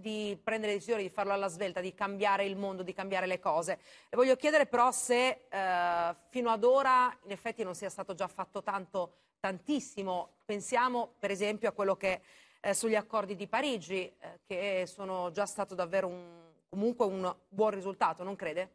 di prendere decisioni, di farlo alla svelta, di cambiare il mondo, di cambiare le cose. Le voglio chiedere però se fino ad ora in effetti non sia stato già fatto tantissimo. Pensiamo per esempio a quello che sugli accordi di Parigi, che sono già stato davvero comunque un buon risultato, non crede?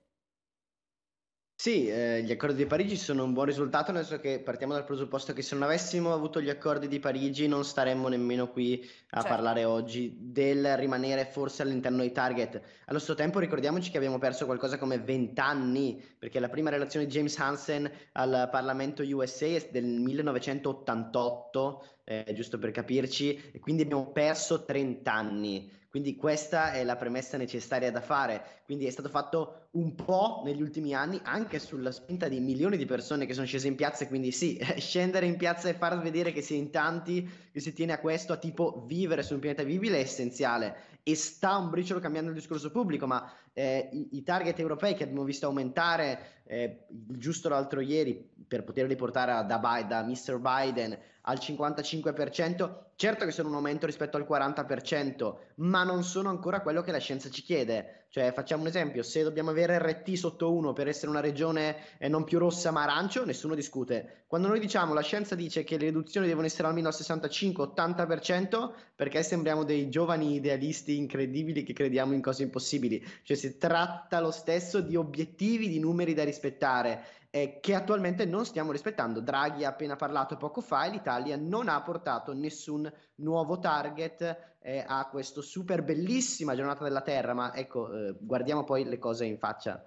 Sì, gli accordi di Parigi sono un buon risultato, nel senso che partiamo dal presupposto che se non avessimo avuto gli accordi di Parigi non staremmo nemmeno qui a parlare oggi del rimanere forse all'interno dei target. Allo stesso tempo ricordiamoci che abbiamo perso qualcosa come 20 anni, perché la prima relazione di James Hansen al Parlamento USA è del 1988, giusto per capirci, e quindi abbiamo perso 30 anni. Quindi questa è la premessa necessaria da fare, quindi è stato fatto un po' negli ultimi anni anche sulla spinta di milioni di persone che sono scese in piazza, quindi sì, scendere in piazza e far vedere che si è in tanti, che si tiene a questo, a tipo vivere su un pianeta vivibile è essenziale, e sta un briciolo cambiando il discorso pubblico, ma i target europei che abbiamo visto aumentare giusto l'altro ieri per poterli portare da Mr. Biden al 55%, certo che sono un aumento rispetto al 40%, ma non sono ancora quello che la scienza ci chiede. Cioè, facciamo un esempio: se dobbiamo avere RT sotto 1 per essere una regione non più rossa ma arancio, nessuno discute. Quando noi diciamo la scienza dice che le riduzioni devono essere almeno al 65-80%, perché sembriamo dei giovani idealisti incredibili che crediamo in cose impossibili. Cioè, si tratta lo stesso di obiettivi, di numeri da rispettare, che attualmente non stiamo rispettando. Draghi ha appena parlato poco fa e l'Italia non ha portato nessun nuovo target a questa super bellissima giornata della Terra, ma ecco, guardiamo poi le cose in faccia.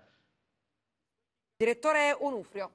Direttore Onufrio.